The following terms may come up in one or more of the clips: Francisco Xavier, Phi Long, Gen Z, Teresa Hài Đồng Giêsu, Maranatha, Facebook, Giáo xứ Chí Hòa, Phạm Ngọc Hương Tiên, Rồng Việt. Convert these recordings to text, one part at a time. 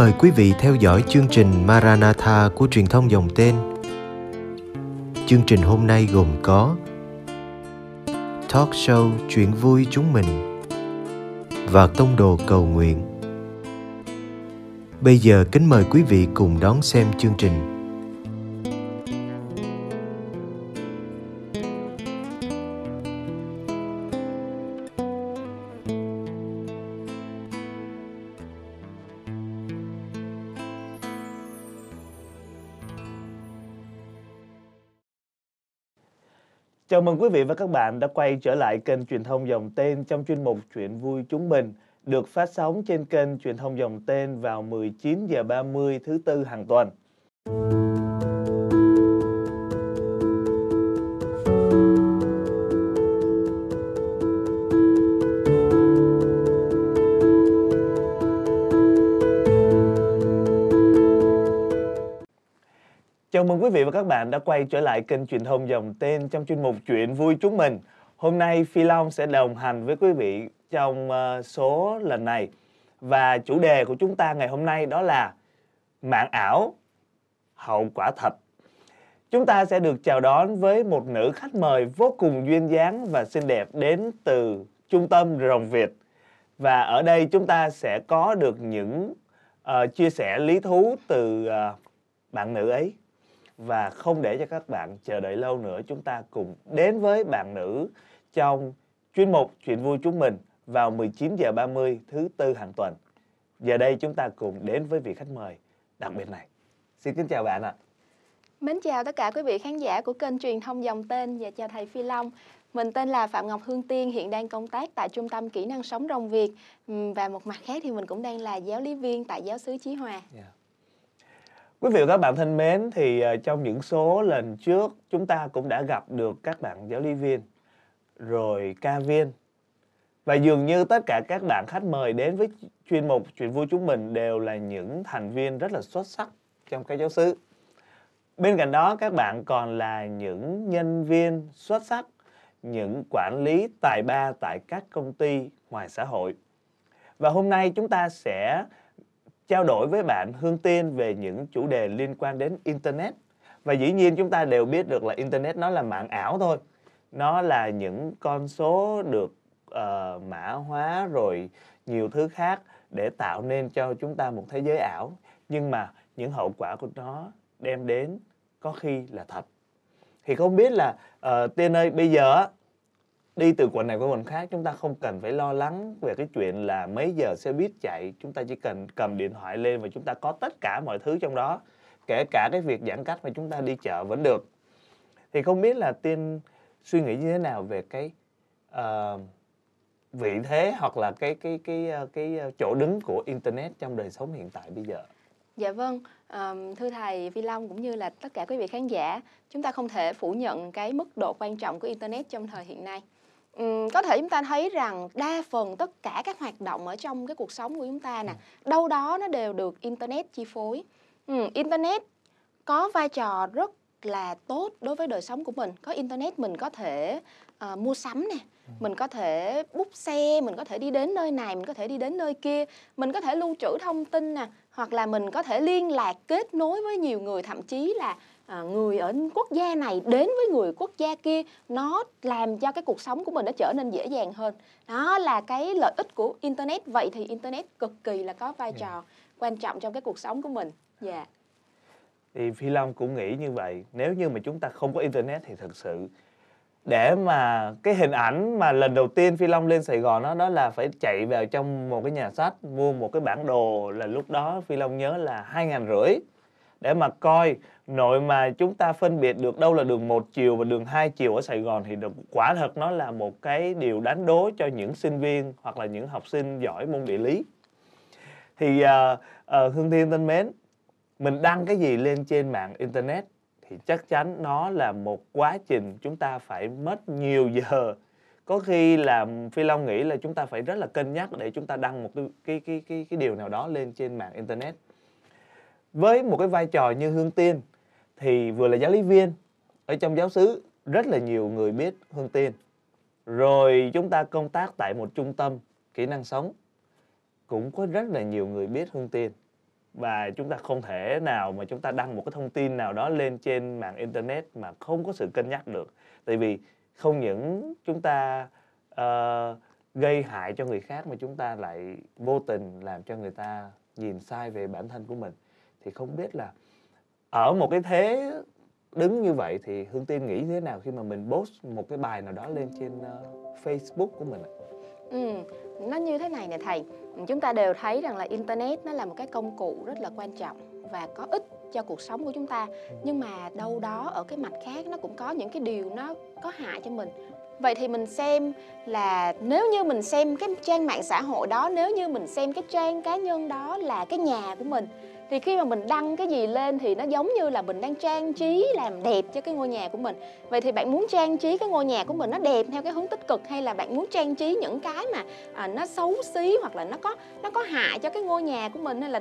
mời quý vị theo dõi chương trình Maranatha của truyền thông Dòng Tên. Chương trình hôm nay gồm có Talk show Chuyện vui chúng mình và Tông đồ cầu nguyện. Bây giờ kính mời quý vị cùng đón xem chương trình. Chào mừng quý vị và các bạn đã quay trở lại kênh truyền thông Dòng Tên trong chuyên mục Chuyện vui chúng mình, được phát sóng trên kênh truyền thông Dòng Tên vào 19h30 thứ Tư hàng tuần. Chào mừng quý vị và các bạn đã quay trở lại kênh truyền thông Dòng Tên trong chuyên mục Chuyện vui chúng mình. Hôm nay Phi Long sẽ đồng hành với quý vị trong số lần này. Và chủ đề của chúng ta ngày hôm nay đó là mạng ảo, hậu quả thật. Chúng ta sẽ được chào đón với một nữ khách mời vô cùng duyên dáng và xinh đẹp đến từ trung tâm Rồng Việt. Và ở đây chúng ta sẽ có được những chia sẻ lý thú từ bạn nữ ấy. Và không để cho các bạn chờ đợi lâu nữa, chúng ta cùng đến với bạn nữ trong chuyên mục Chuyện vui chúng mình vào 19h30 thứ Tư hàng tuần. Giờ đây chúng ta cùng đến với vị khách mời đặc biệt này. Xin kính chào bạn ạ. Mến chào tất cả quý vị khán giả của kênh truyền thông Dòng Tên và chào thầy Phi Long. Mình tên là Phạm Ngọc Hương Tiên, hiện đang công tác tại Trung tâm Kỹ năng sống Rồng Việt. Và một mặt khác thì mình cũng đang là giáo lý viên tại Giáo xứ Chí Hòa. Quý vị và các bạn thân mến, thì trong những số lần trước chúng ta cũng đã gặp được các bạn giáo lý viên, rồi ca viên. Và dường như tất cả các bạn khách mời đến với chuyên mục Chuyện vui chúng mình đều là những thành viên rất là xuất sắc trong cái giáo xứ. Bên cạnh đó các bạn còn là những nhân viên xuất sắc, những quản lý tài ba tại các công ty ngoài xã hội. Và hôm nay chúng ta sẽ trao đổi với bạn Hương Tiên về những chủ đề liên quan đến Internet. Và dĩ nhiên chúng ta đều biết được là Internet nó là mạng ảo thôi. Nó là những con số được mã hóa rồi nhiều thứ khác để tạo nên cho chúng ta một thế giới ảo. Nhưng mà những hậu quả của nó đem đến có khi là thật. Thì không biết là Tiên ơi, bây giờ đi từ quận này qua quận khác, chúng ta không cần phải lo lắng về cái chuyện là mấy giờ xe buýt chạy. Chúng ta chỉ cần cầm điện thoại lên và chúng ta có tất cả mọi thứ trong đó, kể cả cái việc giãn cách mà chúng ta đi chợ vẫn được. Thì không biết là Tiên suy nghĩ như thế nào về cái vị thế hoặc là cái chỗ đứng của Internet trong đời sống hiện tại bây giờ? Dạ vâng, thưa thầy Phi Long cũng như là tất cả quý vị khán giả, chúng ta không thể phủ nhận cái mức độ quan trọng của Internet trong thời hiện nay. Có thể chúng ta thấy rằng đa phần tất cả các hoạt động ở trong cái cuộc sống của chúng ta nè, đâu đó nó đều được Internet chi phối. Internet có vai trò rất là tốt đối với đời sống của mình. Có Internet mình có thể mua sắm nè, mình có thể bút xe, mình có thể đi đến nơi này, mình có thể đi đến nơi kia, mình có thể lưu trữ thông tin nè, hoặc là mình có thể liên lạc kết nối với nhiều người, thậm chí là người ở quốc gia này đến với người quốc gia kia. Nó làm cho cái cuộc sống của mình nó trở nên dễ dàng hơn. Đó là cái lợi ích của Internet. Vậy thì Internet cực kỳ là có vai trò quan trọng trong cái cuộc sống của mình. Dạ. Thì Phi Long cũng nghĩ như vậy. Nếu như mà chúng ta không có Internet thì thực sự để mà cái hình ảnh mà lần đầu tiên Phi Long lên Sài Gòn đó là phải chạy vào trong một cái nhà sách mua một cái bản đồ, là lúc đó Phi Long nhớ là 2.500 để mà coi nội mà chúng ta phân biệt được đâu là đường một chiều và đường hai chiều ở Sài Gòn. Thì quả thật nó là một cái điều đánh đố cho những sinh viên hoặc là những học sinh giỏi môn địa lý. Thì Hương Tiên thân mến, mình đăng cái gì lên trên mạng Internet thì chắc chắn nó là một quá trình chúng ta phải mất nhiều giờ. Có khi là Phi Long nghĩ là chúng ta phải rất là cân nhắc để chúng ta đăng một cái điều nào đó lên trên mạng Internet. Với một cái vai trò như Hương Tiên thì vừa là giáo lý viên ở trong giáo xứ, rất là nhiều người biết Hương Tiên. Rồi chúng ta công tác tại một trung tâm kỹ năng sống, cũng có rất là nhiều người biết Hương Tiên. Và chúng ta không thể nào mà chúng ta đăng một cái thông tin nào đó lên trên mạng internet mà không có sự cân nhắc được. Tại vì không những chúng ta gây hại cho người khác mà chúng ta lại vô tình làm cho người ta nhìn sai về bản thân của mình. Thì không biết là ở một cái thế đứng như vậy thì Hương Tiên nghĩ thế nào khi mà mình post một cái bài nào đó lên trên Facebook của mình ạ? Nó như thế này nè thầy, chúng ta đều thấy rằng là internet nó là một cái công cụ rất là quan trọng và có ích cho cuộc sống của chúng ta. Nhưng mà đâu đó ở cái mặt khác nó cũng có những cái điều nó có hại cho mình. Vậy thì mình xem là nếu như mình xem cái trang mạng xã hội đó, nếu như mình xem cái trang cá nhân đó là cái nhà của mình, thì khi mà mình đăng cái gì lên thì nó giống như là mình đang trang trí làm đẹp cho cái ngôi nhà của mình. Vậy thì bạn muốn trang trí cái ngôi nhà của mình nó đẹp theo cái hướng tích cực, hay là bạn muốn trang trí những cái mà nó xấu xí hoặc là nó có hại cho cái ngôi nhà của mình, hay là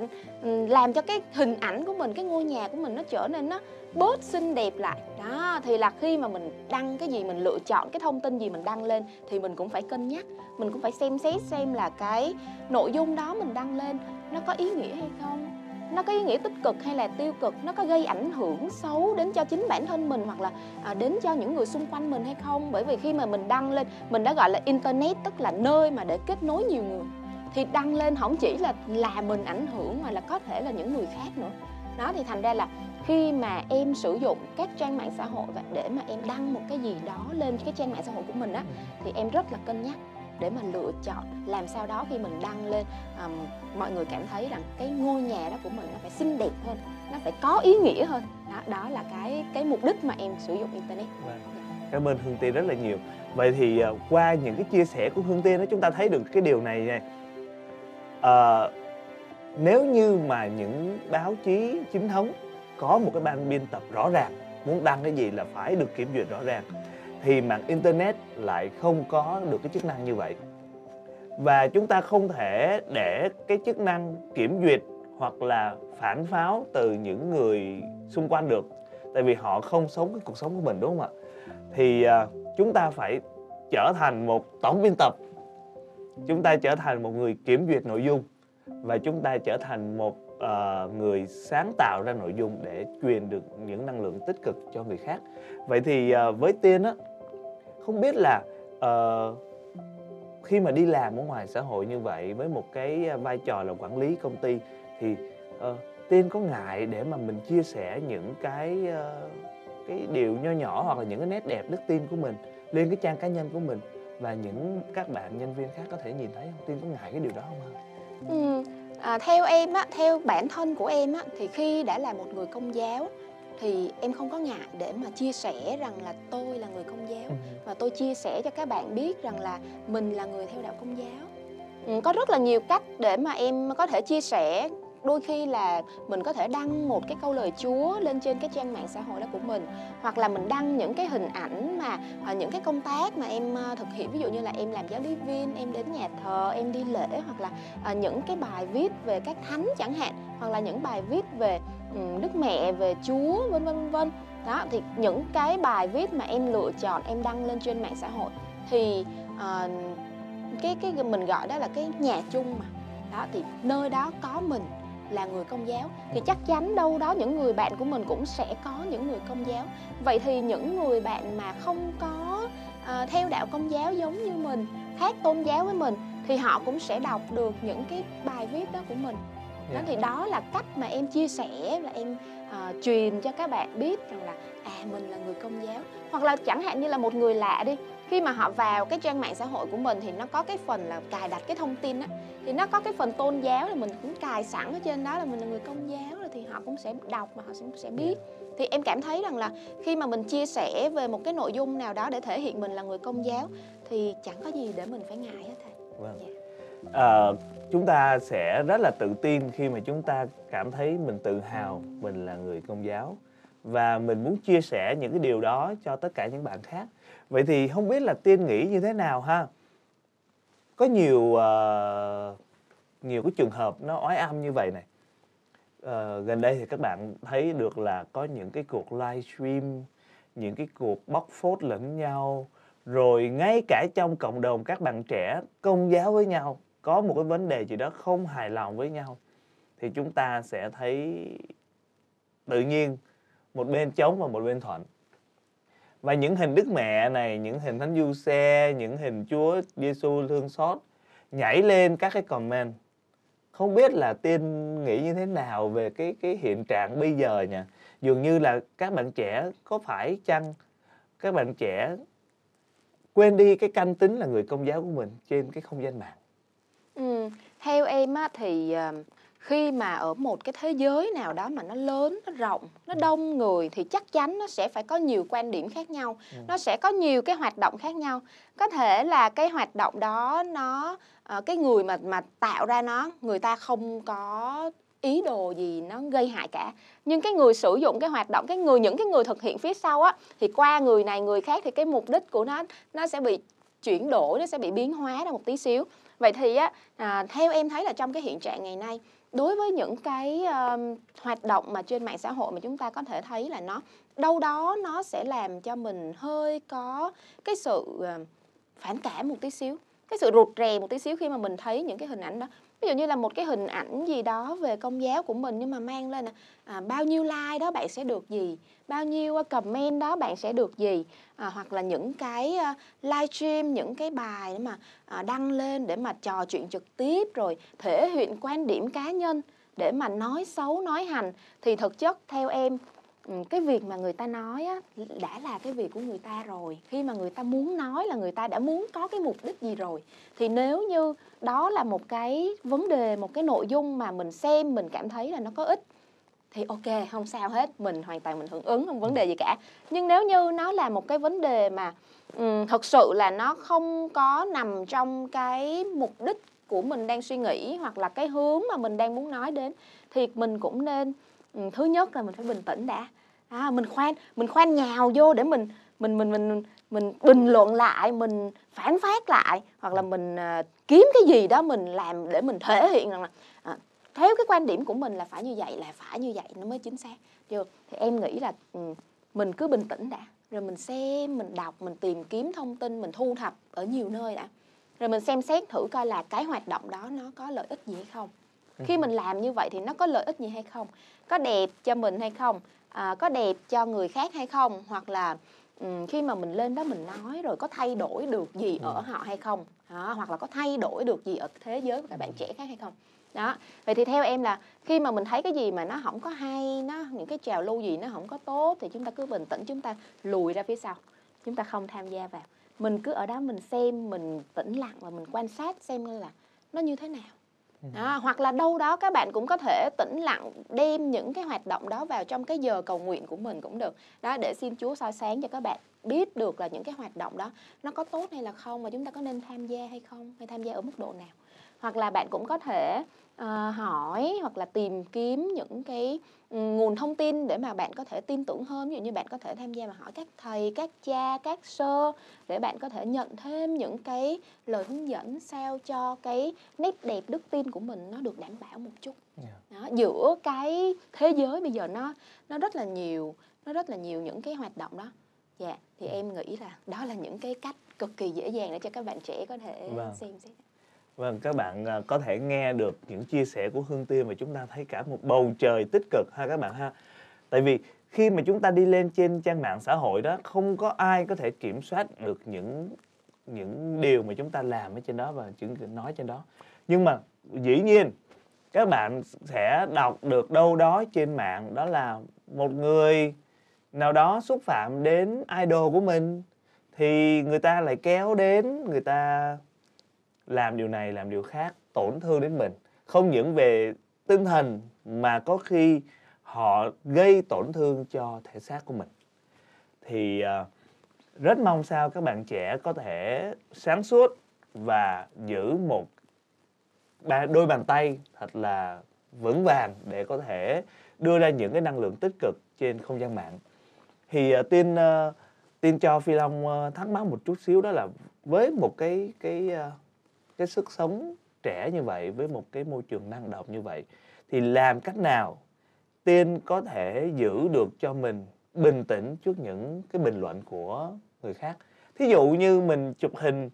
làm cho cái hình ảnh của mình, cái ngôi nhà của mình nó trở nên nó bớt xinh đẹp lại. Đó, thì là khi mà mình đăng cái gì, mình lựa chọn cái thông tin gì mình đăng lên thì mình cũng phải cân nhắc, mình cũng phải xem xét xem là cái nội dung đó mình đăng lên nó có ý nghĩa hay không, nó có ý nghĩa tích cực hay là tiêu cực, nó có gây ảnh hưởng xấu đến cho chính bản thân mình hoặc là đến cho những người xung quanh mình hay không. Bởi vì khi mà mình đăng lên, mình đã gọi là internet, tức là nơi mà để kết nối nhiều người, thì đăng lên không chỉ là mình ảnh hưởng mà là có thể là những người khác nữa. Đó, thì thành ra là khi mà em sử dụng các trang mạng xã hội và để mà em đăng một cái gì đó lên cái trang mạng xã hội của mình á, thì em rất là cân nhắc để mà lựa chọn làm sao đó khi mình đăng lên mọi người cảm thấy rằng cái ngôi nhà đó của mình nó phải xinh đẹp hơn, nó phải có ý nghĩa hơn. Đó là cái mục đích mà em sử dụng internet. Cảm ơn Hương Tiên rất là nhiều. Vậy thì qua những cái chia sẻ của Hương Tiên đó, chúng ta thấy được cái điều này này. Nếu như mà những báo chí chính thống có một cái ban biên tập rõ ràng, muốn đăng cái gì là phải được kiểm duyệt rõ ràng, thì mạng internet lại không có được cái chức năng như vậy. Và chúng ta không thể để cái chức năng kiểm duyệt hoặc là phản pháo từ những người xung quanh được, tại vì họ không sống cái cuộc sống của mình, đúng không ạ? Thì chúng ta phải trở thành một tổng biên tập, chúng ta trở thành một người kiểm duyệt nội dung, và chúng ta trở thành một người sáng tạo ra nội dung để truyền được những năng lượng tích cực cho người khác. Vậy thì với Tiên á, không biết là khi mà đi làm ở ngoài xã hội như vậy với một cái vai trò là quản lý công ty, thì Tiên có ngại để mà mình chia sẻ những cái điều nho nhỏ hoặc là những cái nét đẹp đức tin của mình lên cái trang cá nhân của mình và những các bạn nhân viên khác có thể nhìn thấy không? Tiên có ngại cái điều đó không? Theo em á, theo bản thân của em á, thì khi đã là một người Công giáo thì em không có ngại để mà chia sẻ rằng là tôi là người Công giáo và tôi chia sẻ cho các bạn biết rằng là mình là người theo đạo Công giáo. Có rất là nhiều cách để mà em có thể chia sẻ. Đôi khi là mình có thể đăng một cái câu lời Chúa lên trên cái trang mạng xã hội đó của mình, hoặc là mình đăng những cái hình ảnh mà những cái công tác mà em thực hiện, ví dụ như là em làm giáo lý viên, em đến nhà thờ, em đi lễ, hoặc là những cái bài viết về các thánh chẳng hạn, hoặc là những bài viết về Đức Mẹ, về Chúa, vân vân vân. Đó, thì những cái bài viết mà em lựa chọn em đăng lên trên mạng xã hội thì cái mình gọi đó là cái nhà chung mà. Đó, thì nơi đó có mình là người Công giáo thì chắc chắn đâu đó những người bạn của mình cũng sẽ có những người Công giáo. Vậy thì những người bạn mà không có theo đạo Công giáo giống như mình, khác tôn giáo với mình, thì họ cũng sẽ đọc được những cái bài viết đó của mình. Đó, thì đó là cách mà em chia sẻ và em truyền cho các bạn biết rằng là mình là người Công giáo. Hoặc là chẳng hạn như là một người lạ đi, khi mà họ vào cái trang mạng xã hội của mình thì nó có cái phần là cài đặt cái thông tin á, thì nó có cái phần tôn giáo là mình cũng cài sẵn ở trên đó là mình là người Công giáo rồi, thì họ cũng sẽ đọc mà họ sẽ biết. Thì em cảm thấy rằng là khi mà mình chia sẻ về một cái nội dung nào đó để thể hiện mình là người Công giáo thì chẳng có gì để mình phải ngại hết thầy. Chúng ta sẽ rất là tự tin khi mà chúng ta cảm thấy mình tự hào mình là người Công giáo và mình muốn chia sẻ những cái điều đó cho tất cả những bạn khác. Vậy thì không biết là Tiên nghĩ như thế nào ha? Có nhiều cái trường hợp nó oái âm như vậy này. Gần đây thì các bạn thấy được là có những cái cuộc livestream, những cái cuộc bóc phốt lẫn nhau, rồi ngay cả trong cộng đồng các bạn trẻ Công giáo với nhau có một cái vấn đề gì đó không hài lòng với nhau. thì chúng ta sẽ thấy tự nhiên một bên trống và một bên thuận. Và những hình Đức Mẹ này, những hình Thánh Giuse, những hình Chúa Giêsu thương xót nhảy lên các cái comment. Không biết là Tiên nghĩ như thế nào về cái hiện trạng bây giờ nhỉ? Dường như là các bạn trẻ, có phải chăng các bạn trẻ quên đi cái căn tính là người Công giáo của mình trên cái không gian mạng? Theo em á, thì khi mà ở một cái thế giới nào đó mà nó lớn, nó rộng, nó đông người thì chắc chắn nó sẽ phải có nhiều quan điểm khác nhau. Nó sẽ có nhiều cái hoạt động khác nhau. Có thể là cái hoạt động đó nó cái người mà tạo ra nó, người ta không có ý đồ gì nó gây hại cả. Nhưng cái người sử dụng cái hoạt động, những người thực hiện phía sau á, thì qua người này người khác thì cái mục đích của nó sẽ bị chuyển đổi, nó sẽ bị biến hóa ra một tí xíu. Vậy thì á, theo em thấy là trong cái hiện trạng ngày nay, đối với những cái hoạt động mà trên mạng xã hội mà chúng ta có thể thấy là nó đâu đó nó sẽ làm cho mình hơi có cái sự phản cảm một tí xíu, cái sự rụt rè một tí xíu khi mà mình thấy những cái hình ảnh đó. Ví dụ như là một cái hình ảnh gì đó về Công giáo của mình nhưng mà mang lên bao nhiêu like đó bạn sẽ được gì, bao nhiêu comment đó bạn sẽ được gì, hoặc là những cái live stream, những cái bài để mà đăng lên để mà trò chuyện trực tiếp rồi thể hiện quan điểm cá nhân để mà nói xấu, nói hành. Thì thực chất theo em, cái việc mà người ta nói á, đã là cái việc của người ta rồi. Khi mà người ta muốn nói là người ta đã muốn có cái mục đích gì rồi. Thì nếu như đó là một cái vấn đề, một cái nội dung mà mình xem, mình cảm thấy là nó có ích thì ok, không sao hết, mình hoàn toàn mình hưởng ứng, không vấn đề gì cả. Nhưng nếu như nó là một cái vấn đề mà thật sự là nó không có nằm trong cái mục đích của mình đang suy nghĩ hoặc là cái hướng mà mình đang muốn nói đến, thì mình cũng nên, thứ nhất là mình phải bình tĩnh đã. Mình khoan nhào vô để mình bình luận lại, mình phản phát lại, hoặc là mình kiếm cái gì đó mình làm để mình thể hiện rằng là theo cái quan điểm của mình là phải như vậy, nó mới chính xác được. Thì em nghĩ là mình cứ bình tĩnh đã, rồi mình xem, mình đọc, mình tìm kiếm thông tin, mình thu thập ở nhiều nơi đã, rồi mình xem xét thử coi là cái hoạt động đó nó có lợi ích gì hay không. Khi mình làm như vậy thì nó có lợi ích gì hay không, có đẹp cho mình hay không, có đẹp cho người khác hay không, hoặc là khi mà mình lên đó mình nói rồi có thay đổi được gì ở họ hay không, hoặc là có thay đổi được gì ở thế giới của các bạn trẻ khác hay không. Đó, vậy thì theo em là khi mà mình thấy cái gì mà nó không có hay, những cái trào lưu gì nó không có tốt thì chúng ta cứ bình tĩnh, chúng ta lùi ra phía sau, chúng ta không tham gia vào. Mình cứ ở đó mình xem, mình tĩnh lặng và mình quan sát xem là nó như thế nào. Hoặc là đâu đó các bạn cũng có thể tĩnh lặng đem những cái hoạt động đó vào trong cái giờ cầu nguyện của mình cũng được đó, để xin Chúa soi sáng cho các bạn biết được là những cái hoạt động đó nó có tốt hay là không, và chúng ta có nên tham gia hay không, hay tham gia ở mức độ nào. Hoặc là bạn cũng có thể hỏi hoặc là tìm kiếm những cái nguồn thông tin để mà bạn có thể tin tưởng hơn. Ví dụ như bạn có thể tham gia và hỏi các thầy, các cha, các sơ để bạn có thể nhận thêm những cái lời hướng dẫn sao cho cái nét đẹp đức tin của mình nó được đảm bảo một chút. Đó, giữa cái thế giới bây giờ nó rất là nhiều những cái hoạt động đó. Thì em nghĩ là đó là những cái cách cực kỳ dễ dàng để cho các bạn trẻ có thể xem xét. Vâng, các bạn có thể nghe được những chia sẻ của Hương Tiên và chúng ta thấy cả một bầu trời tích cực ha các bạn ha. Tại vì khi mà chúng ta đi lên trên trang mạng xã hội đó, không có ai có thể kiểm soát được những điều mà chúng ta làm ở trên đó và những nói trên đó. Nhưng mà dĩ nhiên các bạn sẽ đọc được đâu đó trên mạng đó là một người nào đó xúc phạm đến idol của mình thì người ta lại kéo đến, người ta làm điều này, làm điều khác, tổn thương đến mình. Không những về tinh thần mà có khi họ gây tổn thương cho thể xác của mình. Thì rất mong sao các bạn trẻ có thể sáng suốt và giữ một đôi bàn tay thật là vững vàng để có thể đưa ra những cái năng lượng tích cực trên không gian mạng. Thì Tin cho Phi Long thắc mắc một chút xíu, đó là với một cái sức sống trẻ như vậy, với một cái môi trường năng động như vậy, thì làm cách nào Tiên có thể giữ được cho mình bình tĩnh trước những cái bình luận của người khác? Thí dụ như mình chụp hình,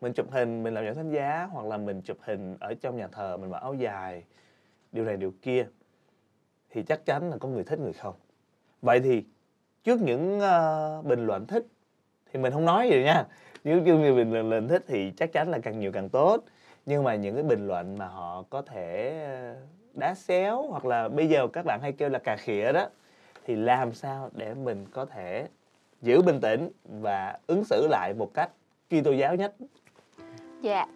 mình làm nhỏ thánh giá, hoặc là mình chụp hình ở trong nhà thờ, mình mặc áo dài, điều này điều kia, thì chắc chắn là có người thích người không. Vậy thì trước những bình luận thích thì mình không nói gì nha. Nếu chưa nhiều bình luận thích thì chắc chắn là càng nhiều càng tốt. Nhưng mà những cái bình luận mà họ có thể đá xéo, hoặc là bây giờ các bạn hay kêu là cà khịa đó, thì làm sao để mình có thể giữ bình tĩnh và ứng xử lại một cách Kitô giáo nhất? Dạ,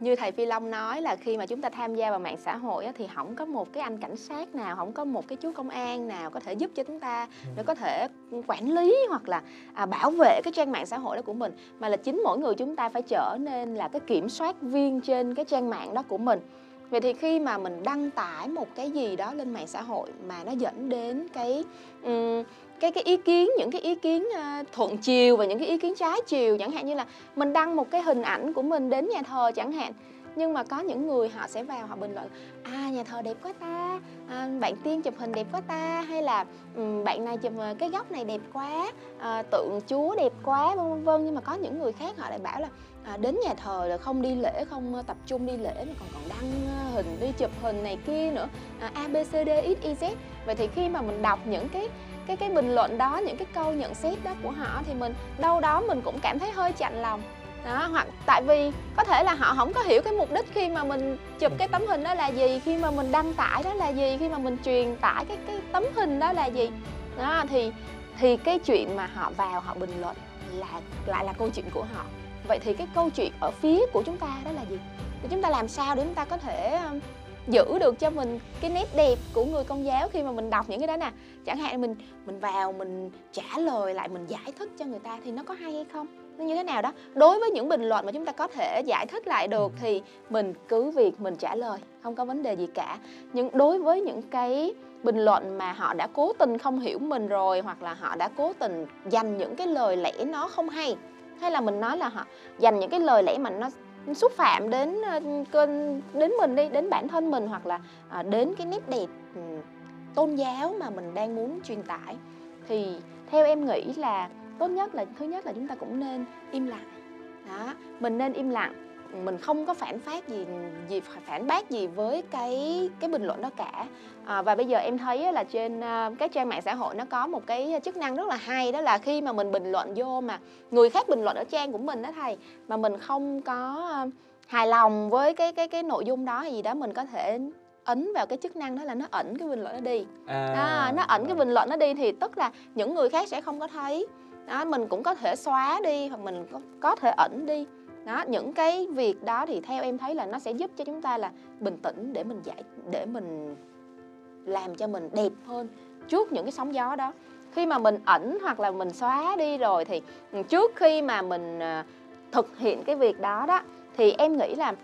như thầy Phi Long nói là khi mà chúng ta tham gia vào mạng xã hội á, thì không có một cái anh cảnh sát nào, không có một cái chú công an nào có thể giúp cho chúng ta để có thể quản lý hoặc là bảo vệ cái trang mạng xã hội đó của mình, mà là chính mỗi người chúng ta phải trở nên là cái kiểm soát viên trên cái trang mạng đó của mình. Vậy thì khi mà mình đăng tải một cái gì đó lên mạng xã hội mà nó dẫn đến cái ý kiến, những cái ý kiến thuận chiều và những cái ý kiến trái chiều, chẳng hạn như là mình đăng một cái hình ảnh của mình đến nhà thờ chẳng hạn, nhưng mà có những người họ sẽ vào họ bình luận nhà thờ đẹp quá ta, bạn Tiên chụp hình đẹp quá ta, hay là bạn này chụp cái góc này đẹp quá, tượng Chúa đẹp quá, vân vân. Nhưng mà có những người khác họ lại bảo là đến nhà thờ là không đi lễ, không tập trung đi lễ, mà còn đăng hình, đi chụp hình này kia nữa, ABCDXYZ. Vậy thì khi mà mình đọc những cái bình luận đó, những cái câu nhận xét đó của họ, thì mình đâu đó mình cũng cảm thấy hơi chạnh lòng đó, hoặc tại vì có thể là họ không có hiểu cái mục đích khi mà mình chụp cái tấm hình đó là gì, khi mà mình đăng tải đó là gì, khi mà mình truyền tải cái tấm hình đó là gì đó, thì cái chuyện mà họ vào họ bình luận là lại là câu chuyện của họ. Vậy thì cái câu chuyện ở phía của chúng ta đó là gì? Thì chúng ta làm sao để chúng ta có thể giữ được cho mình cái nét đẹp của người Công giáo khi mà mình đọc những cái đó nè? Chẳng hạn mình vào mình trả lời lại, mình giải thích cho người ta thì nó có hay hay không? Nó như thế nào đó? Đối với những bình luận mà chúng ta có thể giải thích lại được thì mình cứ việc mình trả lời, không có vấn đề gì cả. Nhưng đối với những cái bình luận mà họ đã cố tình không hiểu mình rồi, hoặc là họ đã cố tình dành những cái lời lẽ nó không hay, hay là mình nói là họ dành những cái lời lẽ mà nó xúc phạm đến mình đi, đến bản thân mình, hoặc là đến cái nét đẹp tôn giáo mà mình đang muốn truyền tải, thì theo em nghĩ là tốt nhất là thứ nhất là chúng ta cũng nên im lặng đó, mình nên im lặng, mình không có phản bác gì với cái bình luận đó cả. Và bây giờ em thấy là trên các trang mạng xã hội nó có một cái chức năng rất là hay, đó là khi mà mình bình luận vô mà người khác bình luận ở trang của mình đó thầy, mà mình không có hài lòng với cái nội dung đó hay gì đó, mình có thể ấn vào cái chức năng đó là nó ẩn cái bình luận đó đi. Nó ẩn cái bình luận đó đi thì tức là những người khác sẽ không có thấy đó, mình cũng có thể xóa đi hoặc mình có thể ẩn đi đó. Những cái việc đó thì theo em thấy là nó sẽ giúp cho chúng ta là bình tĩnh để mình làm cho mình đẹp hơn trước những cái sóng gió đó. Khi mà mình ẩn hoặc là mình xóa đi rồi thì trước khi mà mình thực hiện cái việc đó đó, thì em nghĩ là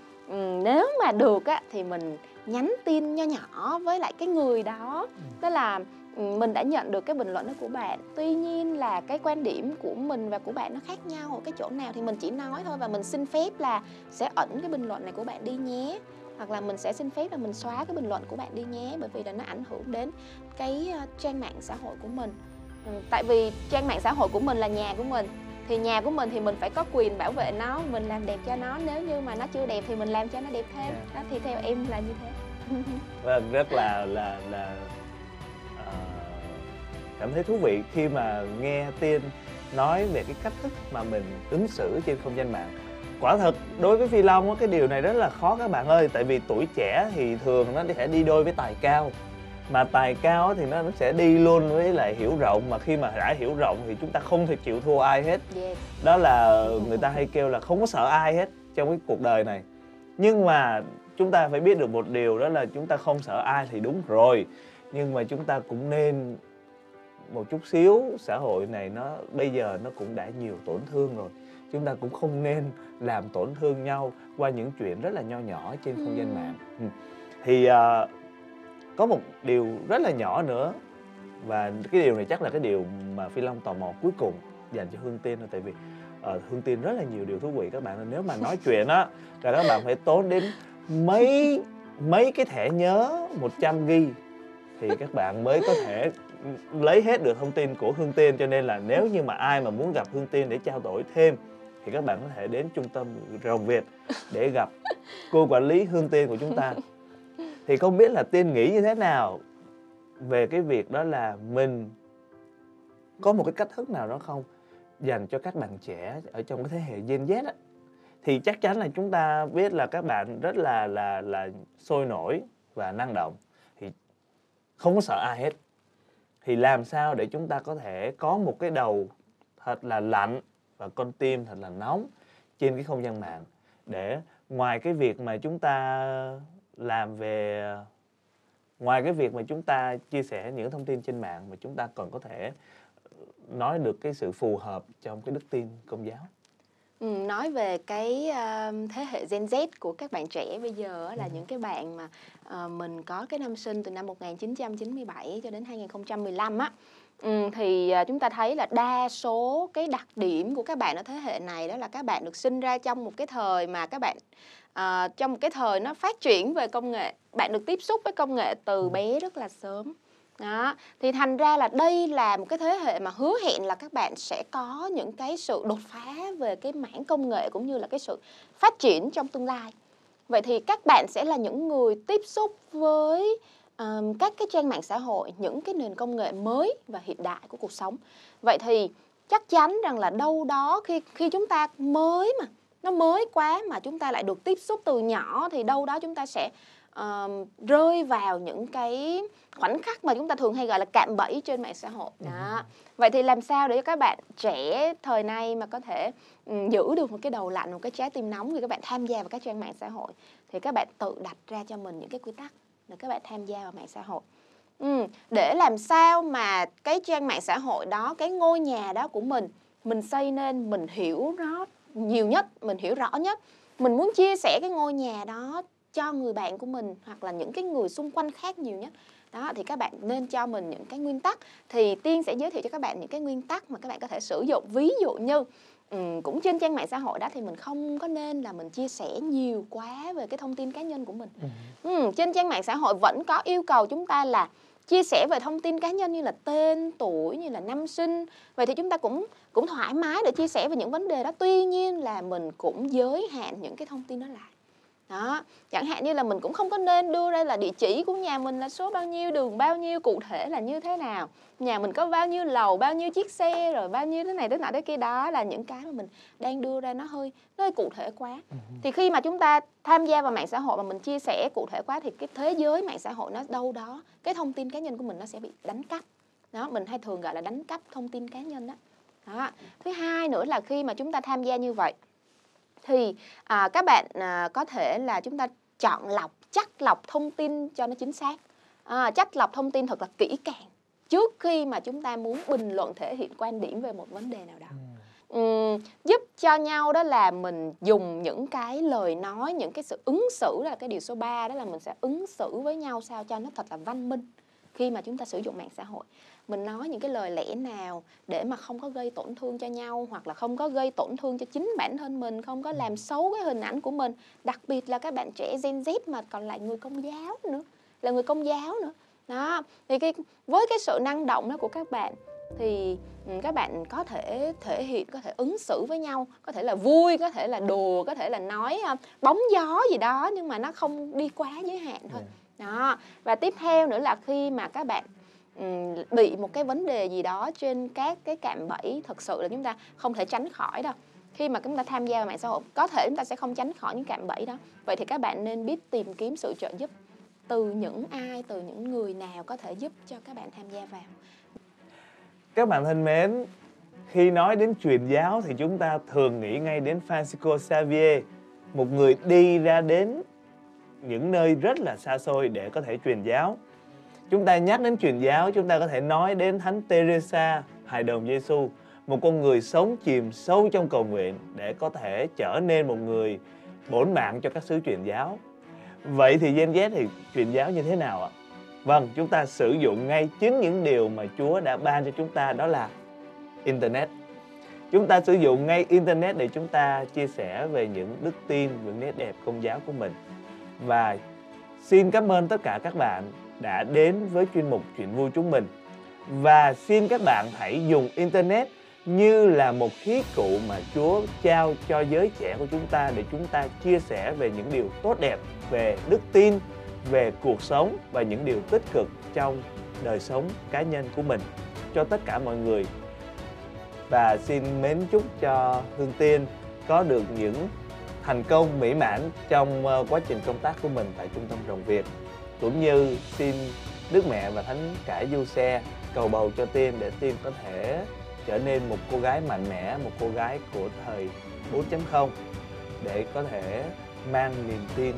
nếu mà được á, thì mình nhắn tin nho nhỏ với lại cái người đó, đó là mình đã nhận được cái bình luận đó của bạn, tuy nhiên là cái quan điểm của mình và của bạn nó khác nhau ở cái chỗ nào thì mình chỉ nói thôi, và mình xin phép là sẽ ẩn cái bình luận này của bạn đi nhé, hoặc là mình sẽ xin phép là mình xóa cái bình luận của bạn đi nhé, bởi vì là nó ảnh hưởng đến cái trang mạng xã hội của mình. Tại vì trang mạng xã hội của mình là nhà của mình, thì nhà của mình thì mình phải có quyền bảo vệ nó, mình làm đẹp cho nó, nếu như mà nó chưa đẹp thì mình làm cho nó đẹp thêm đó, thì theo em là như thế. Vâng, rất là cảm thấy thú vị khi mà nghe Tiên nói về cái cách thức mà mình ứng xử trên không gian mạng. Quả thật đối với Phi Long cái điều này rất là khó các bạn ơi, tại vì tuổi trẻ thì thường nó sẽ đi đôi với tài cao, mà tài cao thì nó sẽ đi luôn với lại hiểu rộng, mà khi mà đã hiểu rộng thì chúng ta không thể chịu thua ai hết. Đó là người ta hay kêu là không có sợ ai hết trong cái cuộc đời này. Nhưng mà chúng ta phải biết được một điều, đó là chúng ta không sợ ai thì đúng rồi, nhưng mà chúng ta cũng nên một chút xíu, xã hội này nó bây giờ nó cũng đã nhiều tổn thương rồi, chúng ta cũng không nên làm tổn thương nhau qua những chuyện rất là nho nhỏ trên không gian mạng. Thì có một điều rất là nhỏ nữa, và cái điều này chắc là cái điều mà Phi Long tò mò cuối cùng dành cho Hương Tiên, tại vì Hương Tiên rất là nhiều điều thú vị các bạn. Nếu mà nói chuyện á là các bạn phải tốn đến mấy cái thẻ nhớ 100 GB thì các bạn mới có thể lấy hết được thông tin của Hương Tiên. Cho nên là nếu như mà ai mà muốn gặp Hương Tiên để trao đổi thêm thì các bạn có thể đến trung tâm Rồng Việt để gặp cô quản lý Hương Tiên của chúng ta. Thì không biết là Tiên nghĩ như thế nào về cái việc đó, là mình có một cái cách thức nào đó không dành cho các bạn trẻ ở trong cái thế hệ Gen Z á? Thì chắc chắn là chúng ta biết là các bạn rất là sôi nổi và năng động, thì không có sợ ai hết. Thì làm sao để chúng ta có thể có một cái đầu thật là lạnh và con tim thật là nóng trên cái không gian mạng, để ngoài cái việc mà chúng ta chia sẻ những thông tin trên mạng, mà chúng ta còn có thể nói được cái sự phù hợp trong cái đức tin Công giáo. Nói về cái thế hệ Gen Z của các bạn trẻ bây giờ là những cái bạn mà mình có cái năm sinh từ năm 1997 cho đến 2015 á. Thì chúng ta thấy là đa số cái đặc điểm của các bạn ở thế hệ này đó là các bạn được sinh ra trong một cái thời mà các bạn trong một cái thời nó phát triển về công nghệ. Bạn được tiếp xúc với công nghệ từ bé rất là sớm. Đó. Thì thành ra là đây là một cái thế hệ mà hứa hẹn là các bạn sẽ có những cái sự đột phá về cái mảng công nghệ cũng như là cái sự phát triển trong tương lai. Vậy thì các bạn sẽ là những người tiếp xúc với các cái trang mạng xã hội, những cái nền công nghệ mới và hiện đại của cuộc sống. Vậy thì chắc chắn rằng là đâu đó khi chúng ta mới mà, nó mới quá mà chúng ta lại được tiếp xúc từ nhỏ, thì đâu đó chúng ta sẽ rơi vào những cái khoảnh khắc mà chúng ta thường hay gọi là cạm bẫy trên mạng xã hội. Đó. Vậy thì làm sao để các bạn trẻ thời nay mà có thể giữ được một cái đầu lạnh, một cái trái tim nóng khi các bạn tham gia vào các trang mạng xã hội? Thì các bạn tự đặt ra cho mình những cái quy tắc để các bạn tham gia vào mạng xã hội. Để làm sao mà cái trang mạng xã hội đó, cái ngôi nhà đó của mình xây nên, mình hiểu nó nhiều nhất, mình hiểu rõ nhất. Mình muốn chia sẻ cái ngôi nhà đó cho người bạn của mình hoặc là những cái người xung quanh khác nhiều nhất. Đó, thì các bạn nên cho mình những cái nguyên tắc. Thì Tiên sẽ giới thiệu cho các bạn những cái nguyên tắc mà các bạn có thể sử dụng. Ví dụ như cũng trên trang mạng xã hội đó thì mình không có nên là mình chia sẻ nhiều quá về cái thông tin cá nhân của mình. Trên trang mạng xã hội vẫn có yêu cầu chúng ta là chia sẻ về thông tin cá nhân như là tên, tuổi, như là năm sinh. Vậy thì chúng ta cũng thoải mái để chia sẻ về những vấn đề đó. Tuy nhiên là mình cũng giới hạn những cái thông tin đó lại. Đó, chẳng hạn như là mình cũng không có nên đưa ra là địa chỉ của nhà mình là số bao nhiêu, đường bao nhiêu, cụ thể là như thế nào, nhà mình có bao nhiêu lầu, bao nhiêu chiếc xe, rồi bao nhiêu thế này, thế nọ, thế kia. Đó là những cái mà mình đang đưa ra nó hơi cụ thể quá. Thì khi mà chúng ta tham gia vào mạng xã hội mà mình chia sẻ cụ thể quá thì cái thế giới mạng xã hội nó đâu đó, cái thông tin cá nhân của mình nó sẽ bị đánh cắp. Đó, mình hay thường gọi là đánh cắp thông tin cá nhân đó. Đó. Thứ hai nữa là khi mà chúng ta tham gia như vậy thì các bạn có thể là chúng ta chọn lọc, chắt lọc thông tin cho nó chính xác, chắt lọc thông tin thật là kỹ càng trước khi mà chúng ta muốn bình luận, thể hiện quan điểm về một vấn đề nào đó. Giúp cho nhau đó là mình dùng những cái lời nói, những cái sự ứng xử, đó là cái điều số 3, đó là mình sẽ ứng xử với nhau sao cho nó thật là văn minh. Khi mà chúng ta sử dụng mạng xã hội, mình nói những cái lời lẽ nào để mà không có gây tổn thương cho nhau, hoặc là không có gây tổn thương cho chính bản thân mình, không có làm xấu cái hình ảnh của mình. Đặc biệt là các bạn trẻ Gen Z mà còn lại người Công giáo nữa. Đó, thì với cái sự năng động đó của các bạn thì các bạn có thể thể hiện, có thể ứng xử với nhau, có thể là vui, có thể là đùa, có thể là nói bóng gió gì đó, nhưng mà nó không đi quá giới hạn thôi. Đó. Và tiếp theo nữa là khi mà các bạn bị một cái vấn đề gì đó trên các cái cạm bẫy, thật sự là chúng ta không thể tránh khỏi đâu. Khi mà chúng ta tham gia vào mạng xã hội, có thể chúng ta sẽ không tránh khỏi những cạm bẫy đó. Vậy thì các bạn nên biết tìm kiếm sự trợ giúp từ những ai, từ những người nào có thể giúp cho các bạn tham gia vào. Các bạn thân mến, khi nói đến truyền giáo thì chúng ta thường nghĩ ngay đến Francisco Xavier, một người đi ra đến những nơi rất là xa xôi để có thể truyền giáo. Chúng ta nhắc đến truyền giáo, chúng ta có thể nói đến Thánh Teresa Hài Đồng Giêsu, một con người sống chìm sâu trong cầu nguyện để có thể trở nên một người bổn mạng cho các sứ truyền giáo. Vậy thì Gen Z thì truyền giáo như thế nào ạ? Vâng, chúng ta sử dụng ngay chính những điều mà Chúa đã ban cho chúng ta, đó là Internet. Chúng ta sử dụng ngay Internet để chúng ta chia sẻ về những đức tin, những nét đẹp Công giáo của mình. Và xin cảm ơn tất cả các bạn đã đến với chuyên mục Chuyện Vui chúng mình. Và xin các bạn hãy dùng Internet như là một khí cụ mà Chúa trao cho giới trẻ của chúng ta, để chúng ta chia sẻ về những điều tốt đẹp về đức tin, về cuộc sống và những điều tích cực trong đời sống cá nhân của mình cho tất cả mọi người. Và xin mến chúc cho Hương Tiên có được những thành công mỹ mãn trong quá trình công tác của mình tại Trung tâm Rồng Việt, cũng như xin Đức Mẹ và Thánh Cả Du Xe cầu bầu cho Tiên để Tiên có thể trở nên một cô gái mạnh mẽ, một cô gái của thời 4.0 để có thể mang niềm tin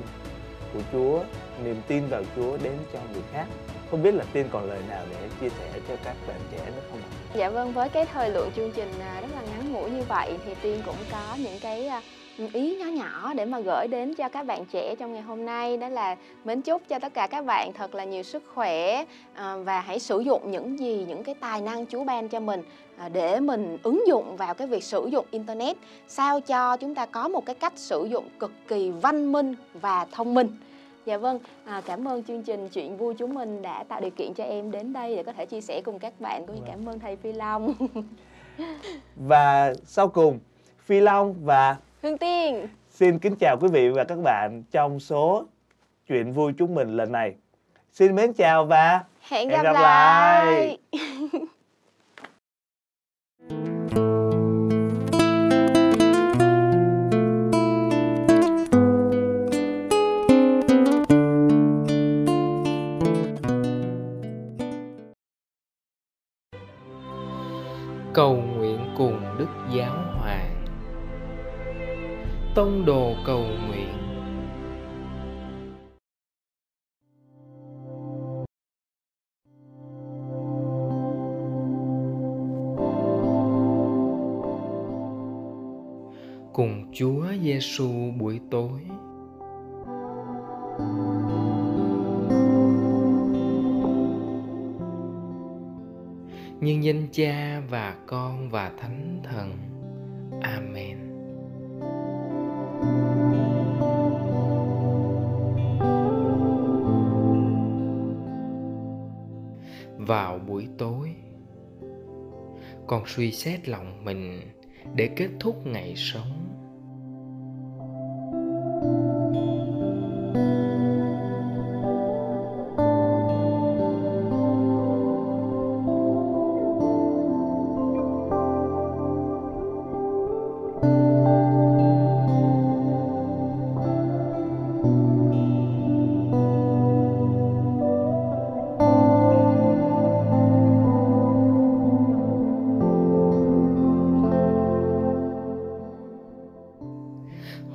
của Chúa, niềm tin vào Chúa đến cho người khác. Không biết là Tiên còn lời nào để chia sẻ cho các bạn trẻ nữa không ạ? Dạ vâng, với cái thời lượng chương trình rất là ngắn ngủi như vậy thì Tiên cũng có những cái ý nhỏ nhỏ để mà gửi đến cho các bạn trẻ trong ngày hôm nay. Đó là mến chúc cho tất cả các bạn thật là nhiều sức khỏe và hãy sử dụng những cái tài năng Chúa ban cho mình để mình ứng dụng vào cái việc sử dụng Internet sao cho chúng ta có một cái cách sử dụng cực kỳ văn minh và thông minh. Dạ vâng, cảm ơn chương trình Chuyện Vui Chúng Mình đã tạo điều kiện cho em đến đây để có thể chia sẻ cùng các bạn, cũng như cảm ơn thầy Phi Long. Và sau cùng, Phi Long và Hương Tiên xin kính chào quý vị và các bạn trong số Chuyện Vui Chúng Mình lần này. Xin mến chào và hẹn gặp lại. Cầu nguyện cùng Đức Giáo Hoàng. Tông đồ cầu nguyện. Cùng Chúa Giêsu buổi tối. Nhân danh Cha và Con và Thánh Thần. Amen. Vào buổi tối, con suy xét lòng mình để kết thúc ngày sống.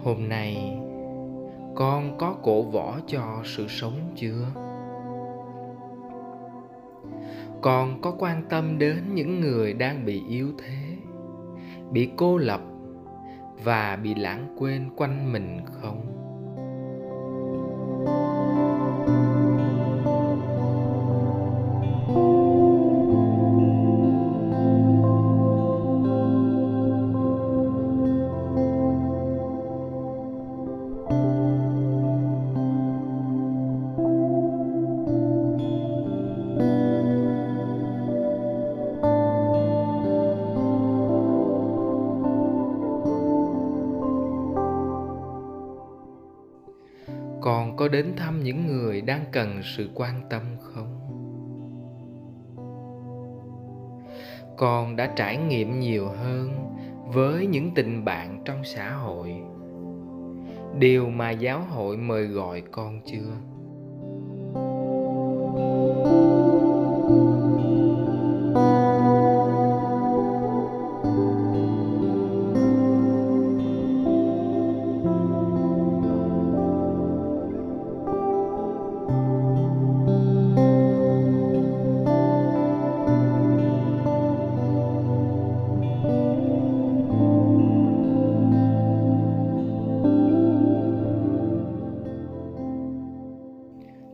Hôm nay, con có cổ võ cho sự sống chưa? Con có quan tâm đến những người đang bị yếu thế, bị cô lập và bị lãng quên quanh mình không? Con có đến thăm những người đang cần sự quan tâm không? Con đã trải nghiệm nhiều hơn với những tình bạn trong xã hội, điều mà giáo hội mời gọi con chưa?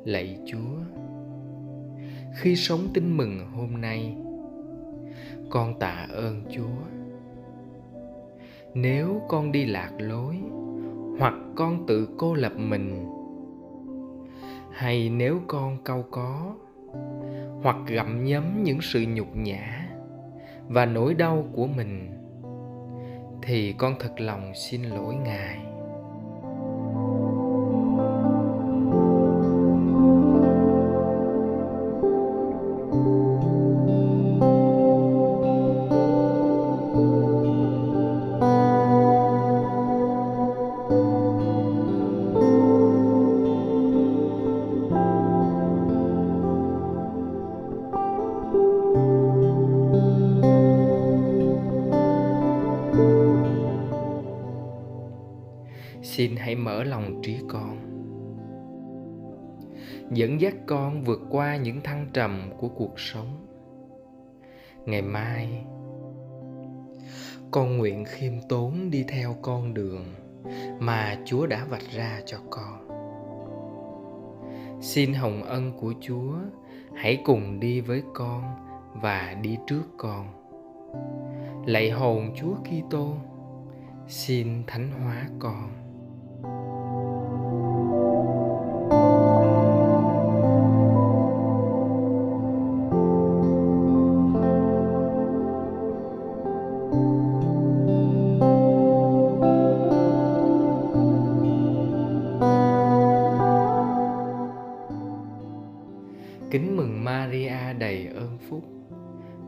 Lạy Chúa, khi sống Tin Mừng hôm nay, con tạ ơn Chúa. Nếu con đi lạc lối, hoặc con tự cô lập mình, hay nếu con cau có, hoặc gặm nhấm những sự nhục nhã và nỗi đau của mình, thì con thật lòng xin lỗi Ngài. Xin hãy mở lòng trí con, dẫn dắt con vượt qua những thăng trầm của cuộc sống. Ngày mai, con nguyện khiêm tốn đi theo con đường mà Chúa đã vạch ra cho con. Xin hồng ân của Chúa hãy cùng đi với con và đi trước con. Lạy hồn Chúa Kitô, xin thánh hóa con. Kính mừng Maria đầy ơn phúc,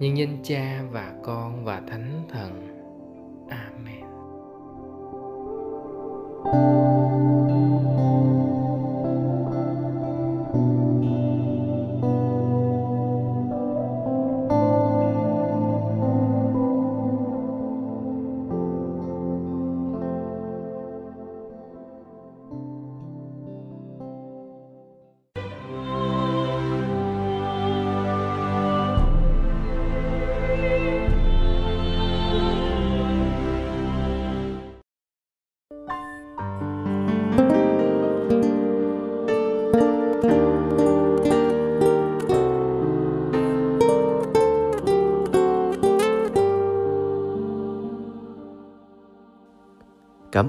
Nhân danh Cha và Con và Thánh Thần. Amen. Cảm